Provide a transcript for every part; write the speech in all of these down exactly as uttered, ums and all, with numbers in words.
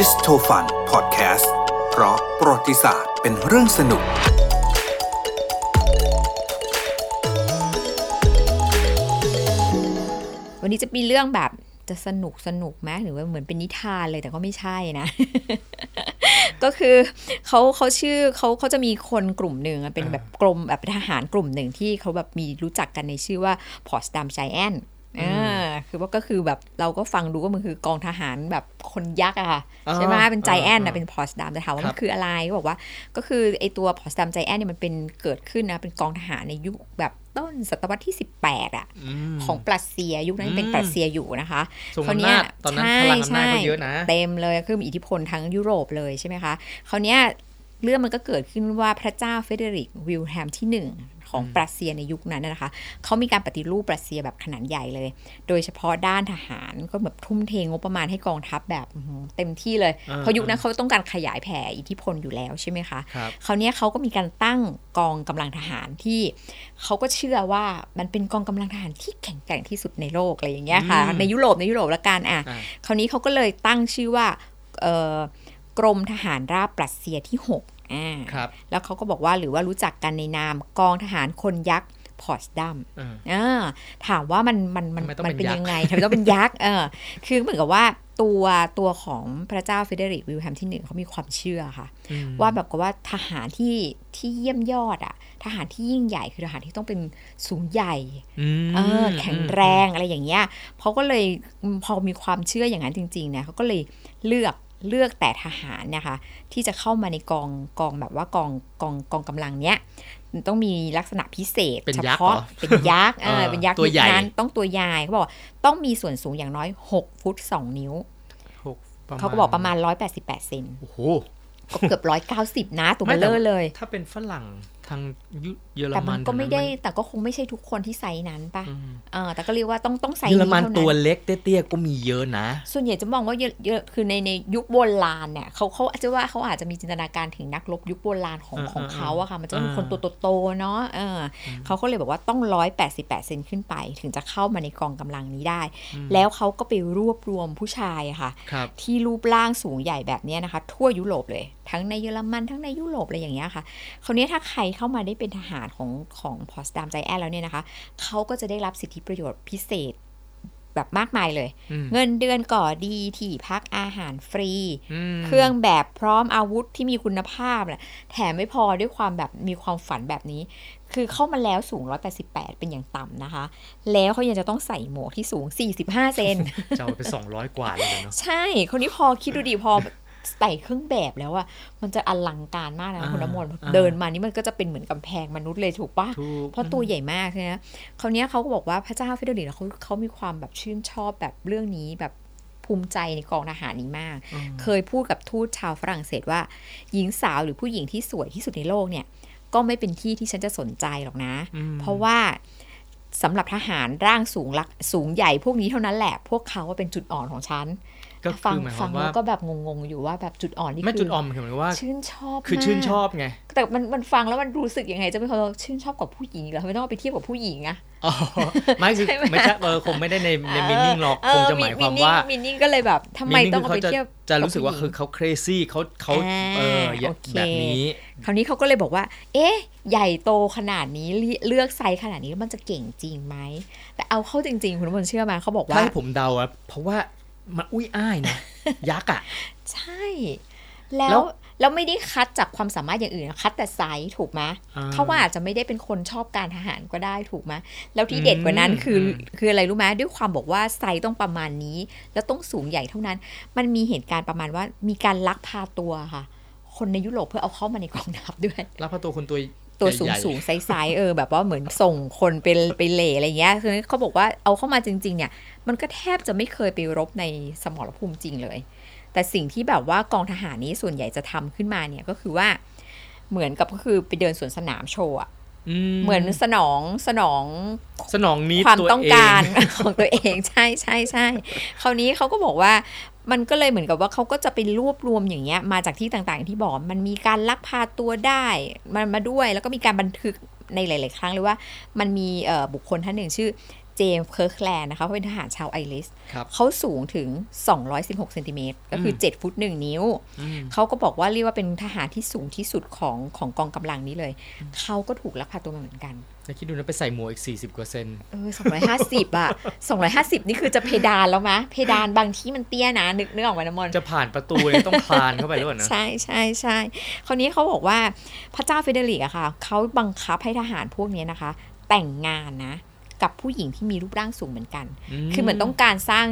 ดิสโทฟันพอดแคสต์เพราะประวัติศาสตร์เป็นเรื่องสนุกวันนี้จะมีเรื่องแบบจะสนุกสนุกไหมหรือว่าเหมือนเป็นนิทานเลยแต่ก็ไม่ใช่นะ ก็คือเขาเขาชื่อเขาเขาจะมีคนกลุ่มหนึ่งเป็นแบบกรมแบบทหารกลุ่มหนึ่งที่เขาแบบมีรู้จักกันในชื่อว่าพอสตัมไชแอนอ่าคือว่าก็คือแบบเราก็ฟังดูก็มันคือกองทหารแบบคนยักษ์อะค่ะใช่ไหมเป็นไจแอนนะเป็นพอสตัมแต่ถามว่ามันคืออะไรก็บอกว่าก็คือไอตัวพอสตัมไจแอนเนี่ยมันเป็นเกิดขึ้นนะเป็นกองทหารในยุคแบบต้นศตวรรษที่สิบแปดอะของปรัสเซียยุคนั้นเป็นปรัสเซียอยู่นะคะคราวเนี้ยตอนนั้นพลังอำนาจก็เยอะนะเต็มเลยคือมีอิทธิพลทั้งยุโรปเลยใช่ไหมคะคราวเนี้ยเรื่องมันก็เกิดขึ้นว่าพระเจ้าเฟเดริกวิลเฮมที่หนึ่งของปรัสเซียในยุคนั้นนะคะเขามีการปฏิรูปปรัสเซียแบบขนาดใหญ่เลยโดยเฉพาะด้านทหารก็แบบทุ่มเทงบประมาณให้กองทัพแบบเต็มที่เลยเพราะยุคนั้นเขาต้องการขยายแผ่อิทธิพลอยู่แล้วใช่ไหมคะคราวนี้เขาก็มีการตั้งกองกำลังทหารที่เขาก็เชื่อว่ามันเป็นกองกำลังทหารที่แข็งแกร่งที่สุดในโลกอะไรอย่างเงี้ยค่ะในยุโรปในยุโรปละกันอ่ะคราวนี้เขาก็เลยตั้งชื่อว่ากรมทหารราบปรัสเซียที่หกอ่าแล้วเขาก็บอกว่าหรือว่ารู้จักกันในนามกองทหารคนยักษ์พอสดัมอ่าถามว่ามันมันมันมันเป็นยังไงทำไมต้องเป็นยักษ์เออคือเหมือนกับว่าตัวตัวของพระเจ้าเฟเดริกวิลเฮมที่หนึ่งเขามีความเชื่อค่ะว่าแบบกับว่าทหารที่ที่เยี่ยมยอดอ่ะทหารที่ยิ่งใหญ่คือทหารที่ต้องเป็นสูงใหญ่เออแข็งแรงอะไรอย่างเงี้ยเขาก็เลยพอมีความเชื่ออย่างนั้นจริงๆเนี่ยเขาก็เลยเลือกเลือกแต่ทหารนะคะที่จะเข้ามาในกองกองแบบว่ากองกองกองกำลังเนี้ยต้องมีลักษณะพิเศษเฉพาะเป็นยักษ์เออเป็นยักษ์ตัวใหญ่ต้องตัวใหญ่เขาบอกต้องมีส่วนสูงอย่างน้อยหกฟุตสองนิ้วเขาก็บอกประมาณหนึ่งร้อยแปดสิบแปดเซนโอ้โหก็เกือบหนึ่งร้อยเก้าสิบนะตัวเบลเลอร์เลยถ้าเป็นฝรั่งทางเยอรมันแต่มันก็ไม่ได้แต่ก็คงไม่ใช่ทุกคนที่ไซส์นั้นป่ะเออแต่ก็เรียกว่าต้องต้องไซส์นี้เท่านั้นเยอรมันตัวเล็กเตี้ยๆก็มีเยอะนะส่วนใหญ่จะมองว่าเยอะคือในในยุคโบราณเนี่ยเขาเขาอาจจะว่าเขาอาจจะมีจินตนาการถึงนักรบยุคโบราณของของเขาอะค่ะมันจะเป็นคนตัวโตๆเนาะเออเขาก็เลยบอกว่าต้องหนึ่งร้อยแปดสิบแปดเซนขึ้นไปถึงจะเข้ามาในกองกำลังนี้ได้แล้วเขาก็ไปรวบรวมผู้ชายค่ะที่รูปร่างสูงใหญ่แบบนี้นะคะทั่วยุโรปเลยทั้งในเยอรมันทั้งในยุโรปอะไรอย่างเงี้ยค่ะคราวนี้ถ้าใครเข้ามาได้เป็นทหารของของพอสตัมไจแอนท์แล้วเนี่ยนะคะเขาก็จะได้รับสิทธิประโยชน์พิเศษแบบมากมายเลยเงินเดือนก่อดีที่พักอาหารฟรีเครื่องแบบพร้อมอาวุธที่มีคุณภาพแหละแถมไม่พอด้วยความแบบมีความฝันแบบนี้คือเข้ามาแล้วสูงหนึ่งร้อยแปดสิบแปดเป็นอย่างต่ำนะคะแล้วเขายังจะต้องใส่หมวกที่สูงสี่สิบห้าเซนจะไปสองร้อยกว่าเลยเนาะใช่คนนี้พอคิดดูดีพอใส่เครื่องแบบแล้วอะมันจะอลังการมากนะคุณน้ำมนต์เดินมานี่มันก็จะเป็นเหมือนกำแพงมนุษย์เลยถูกปะเพราะตัวใหญ่มากใช่ไหมคราวนี้เขาก็บอกว่าพระเจ้าเฟเดริกเขาเขามีความแบบชื่นชอบแบบเรื่องนี้แบบภูมิใจในกองทหารนี้มากเคยพูดกับทูตชาวฝรั่งเศสว่าหญิงสาวหรือผู้หญิงที่สวยที่สุดในโลกเนี่ยก็ไม่เป็นที่ที่ฉันจะสนใจหรอกนะเพราะว่าสำหรับทหารร่างสูงลักสูงใหญ่พวกนี้เท่านั้นแหละพวกเขาว่าเป็นจุดอ่อนของฉันฟังฟังแล้วก็แบบงงๆอยู่ว่าแบบจุดอ่อนนี่คือไม่จุดอ่อนคือหมายว่าชื่นชอบคือชื่นชอบไงแต่มันมันฟังแล้วมันรู้สึกยังไงจะไม่เคยชื่นชอบกับผู้หญิงเหรอไม่ต้องไปเทียบกับผู้หญิงอะอ๋อไม่คือไม่ใช่เออคงไม่ได้ในในมีนิ่งหรอกคงจะหมายความว่ามีนิ่งก็เลยแบบทำไมต้องไปเทียบจะรู้สึกว่าคือเขาเครซี่เขาเขาเออแบบนี้คราวนี้เขาก็เลยบอกว่าเอ๊ะใหญ่โตขนาดนี้เลือกไซส์ขนาดนี้มันจะเก่งจริงไหมแต่เอาเข้าจริงๆคุณผู้ชมเชื่อไหมเขาบอกว่าให้ผมเดาอะเพราะว่ามันอุ้ยอ้ายนะยักษ์อ่ะใช่แล้วแล้วไม่ได้คัดจากความสามารถอย่างอื่นคัดแต่ไซส์ถูกไหมเขาว่าอาจจะไม่ได้เป็นคนชอบการทหารก็ได้ถูกไหมแล้วที่เด็ดกว่านั้นคือคืออะไรรู้ไหมด้วยความบอกว่าไซส์ต้องประมาณนี้แล้วต้องสูงใหญ่เท่านั้นมันมีเหตุการณ์ประมาณว่ามีการลักพาตัวค่ะคนในยุโรปเพื่อเอาเข้ามาในกองทัพด้วยลักพาตัวคนตัวตัวสูงสูงไซส์ๆเออแบบว่าเหมือนส่งคนไปไปเหล่อะไรเงี้ยคือเขาบอกว่าเอาเข้ามาจริงๆเนี่ยมันก็แทบจะไม่เคยไปรบในสมรภูมิจริงเลยแต่สิ่งที่แบบว่ากองทหารนี้ส่วนใหญ่จะทำขึ้นมาเนี่ยก็คือว่าเหมือนกับก็คือไปเดินสวนสนามโชว์อะเหมือนสนองสนองสนองนี้ความต้องการของตัวเองใช่ใช่ใช่คราวนี้เขาก็บอกว่ามันก็เลยเหมือนกับว่าเขาก็จะไปรวบรวมอย่างเงี้ยมาจากที่ต่างๆที่บอกมันมีการลักพาตัวได้มันมาด้วยแล้วก็มีการบันทึกในหลายๆครั้งเลยว่ามันมีบุคคลท่านหนึ่งชื่อ เจมส์เคิร์กแลนด์นะคะเขาเป็นทหารชาวไอริสเขาสูงถึงสองร้อยสิบหกเซนติเมตรก็คือเจ็ดฟุตหนึ่งนิ้วเขาก็บอกว่าเรียกว่าเป็นทหารที่สูงที่สุดของของกองกำลังนี้เลยเขาก็ถูกลักพาตัวมาเหมือนกันจะคิดดูนะไปใส่หมวกอีกสี่สิบกว่าเซนเออสองร้อยห้าสิบอ่ะสองร้อยห้าสิบนี่คือจะเพดานแล้วมะเพดานบางที่มันเตี้ยนะนึกนึกออกมั้ยนะมอนจะผ่านประตูต้องคลานเข้าไปแล้วนะใช่ๆๆคราวนี้เขาบอกว่าพระเจ้าเฟเดริกอะค่ะเขาบังคับให้ทหารพวกนี้นะคะแต่งงานนะกับผู้หญิงที่มีรูปร่างสูงเหมือนกันคือเหมือนต้องการสร้าง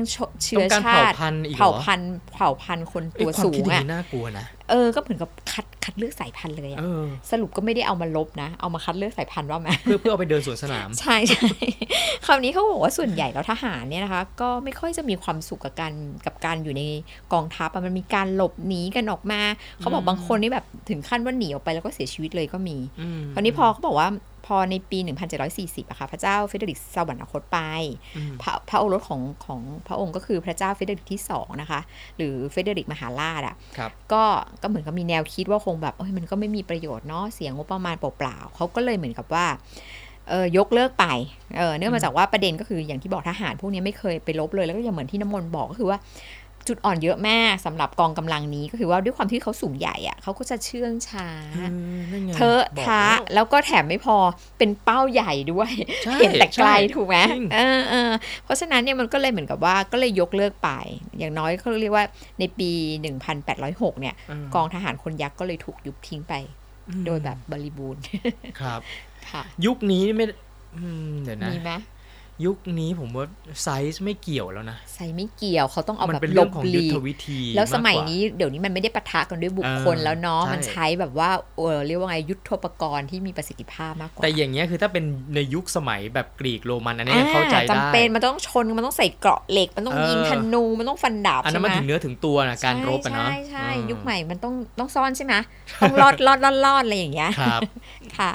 เชื้อชาติเผ่าพันธุ์เผ่าพันธุ์คนตัวสูงอ่ะน่ากลัวนะเออก็เหมือนกับคัดคัดเลือกสายพันธุ์เลยอ่ะสรุปก็ไม่ได้เอามาลบนะเอามาคัดเลือกสายพันธุ์ว่ามาเพื่อเพื่อเอาไปเดินสวนสนามใช่ๆคราวนี้เขาบอกว่าส่วนใหญ่แล้วทหารเนี่ยนะคะก็ไม่ค่อยจะมีความสุขกับการกับการอยู่ในกองทัพมันมีการหลบหนีกันออกมาเขาบอกบางคนนี่แบบถึงขั้นว่าหนีออกไปแล้วก็เสียชีวิตเลยก็มีคราวนี้พอเขาบอกว่าพอในปี หนึ่งพันเจ็ดร้อยสี่สิบ อะค่ะพระเจ้าเฟเดริกสวรรคตไปพระพระโอรสของของพระองค์ก็คือพระเจ้าเฟเดริกที่สองนะคะหรือเฟเดริกมหาราชอะก็ก็เหมือนกับมีแนวคิดว่าคงแบบโอ้ยมันก็ไม่มีประโยชน์เนาะเสียงบประมาณเปล่าๆเขาก็เลยเหมือนกับว่าเออยกเลิกไปเออเนื่องมาจากว่าประเด็นก็คืออย่างที่บอกทหารพวกนี้ไม่เคยไปลบเลยแล้วก็อย่างเหมือนที่น้ำมนต์บอกก็คือว่าจุดอ่อนเยอะมากสำหรับกองกำลังนี้ก็คือว่าด้วยความที่เขาสูงใหญ่อะเขาก็จะเชื่องช้าเทอะทะแล้วก็แถมไม่พอเป็นเป้าใหญ่ด้วยเห็นแต่ไกลถูกไหมเออเออเพราะฉะนั้นเนี่ยมันก็เลยเหมือนกับว่าก็เลยยกเลิกไปอย่างน้อยเขาเรียกว่าในปี หนึ่งพันแปดร้อยหก เนี่ยกองทหารคนยักษ์ก็เลยถูกยุบทิ้งไปโดยแบบบริบูรณ์ครับยุคนี้ไม่เดี๋ยวนะมีไหมยุคนี้ผมว่าไซส์ไม่เกี่ยวแล้วนะไซส์ไม่เกี่ยวเขาต้องเอาแบบเป็นเรื่องของยุทธวิธีแล้วสมัยนี้เดี๋ยวนี้มันไม่ได้ปะทะกันด้วยบุคคลแล้วเนาะมันใช้แบบว่าเออเรียกว่าไงยุทโธปกรณ์ที่มีประสิทธิภาพมากกว่าแต่อย่างเงี้ยคือถ้าเป็นในยุคสมัยแบบกรีกโรมันอันนี้เข้าใจได้จำเป็นมันต้องชนมันต้องใส่เกราะเหล็กมันต้องยิงธนูมันต้องฟันดาบใช่ไหมอันนั้นมันถึงเนื้อถึงตัวนะการรบนะใช่ใช่ยุคใหม่มันต้องต้องซ่อนใช่ไหมต้องลอดลอดลอดลอดอะไรอย่างเงี้ยค่ะ